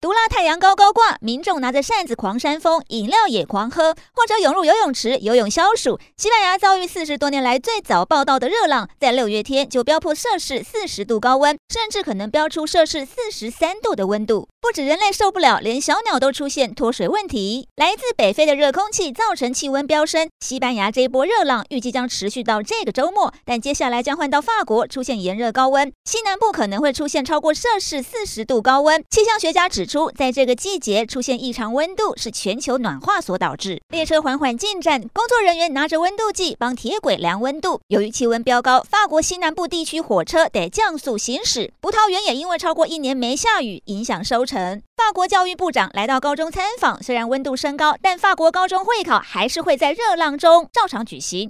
毒辣太阳高高挂，民众拿着扇子狂扇风，饮料也狂喝，或者涌入游泳池游泳消暑。西班牙遭遇40多年来最早报道的热浪，在6月天就飙破摄氏40度高温，甚至可能飙出摄氏43度的温度。不止人类受不了，连小鸟都出现脱水问题。来自北非的热空气造成气温飙升，西班牙这一波热浪预计将持续到这个周末，但接下来将换到法国出现炎热高温，西南部可能会出现超过摄氏40度高温。气象学家指出，在这个季节出现异常温度是全球暖化所导致。列车缓缓进站，工作人员拿着温度计帮铁轨量温度。由于气温飙高，法国西南部地区火车得降速行驶。葡萄园也因为超过1年没下雨，影响收成。法国教育部长来到高中参访，虽然温度升高，但法国高中会考还是会在热浪中照常举行。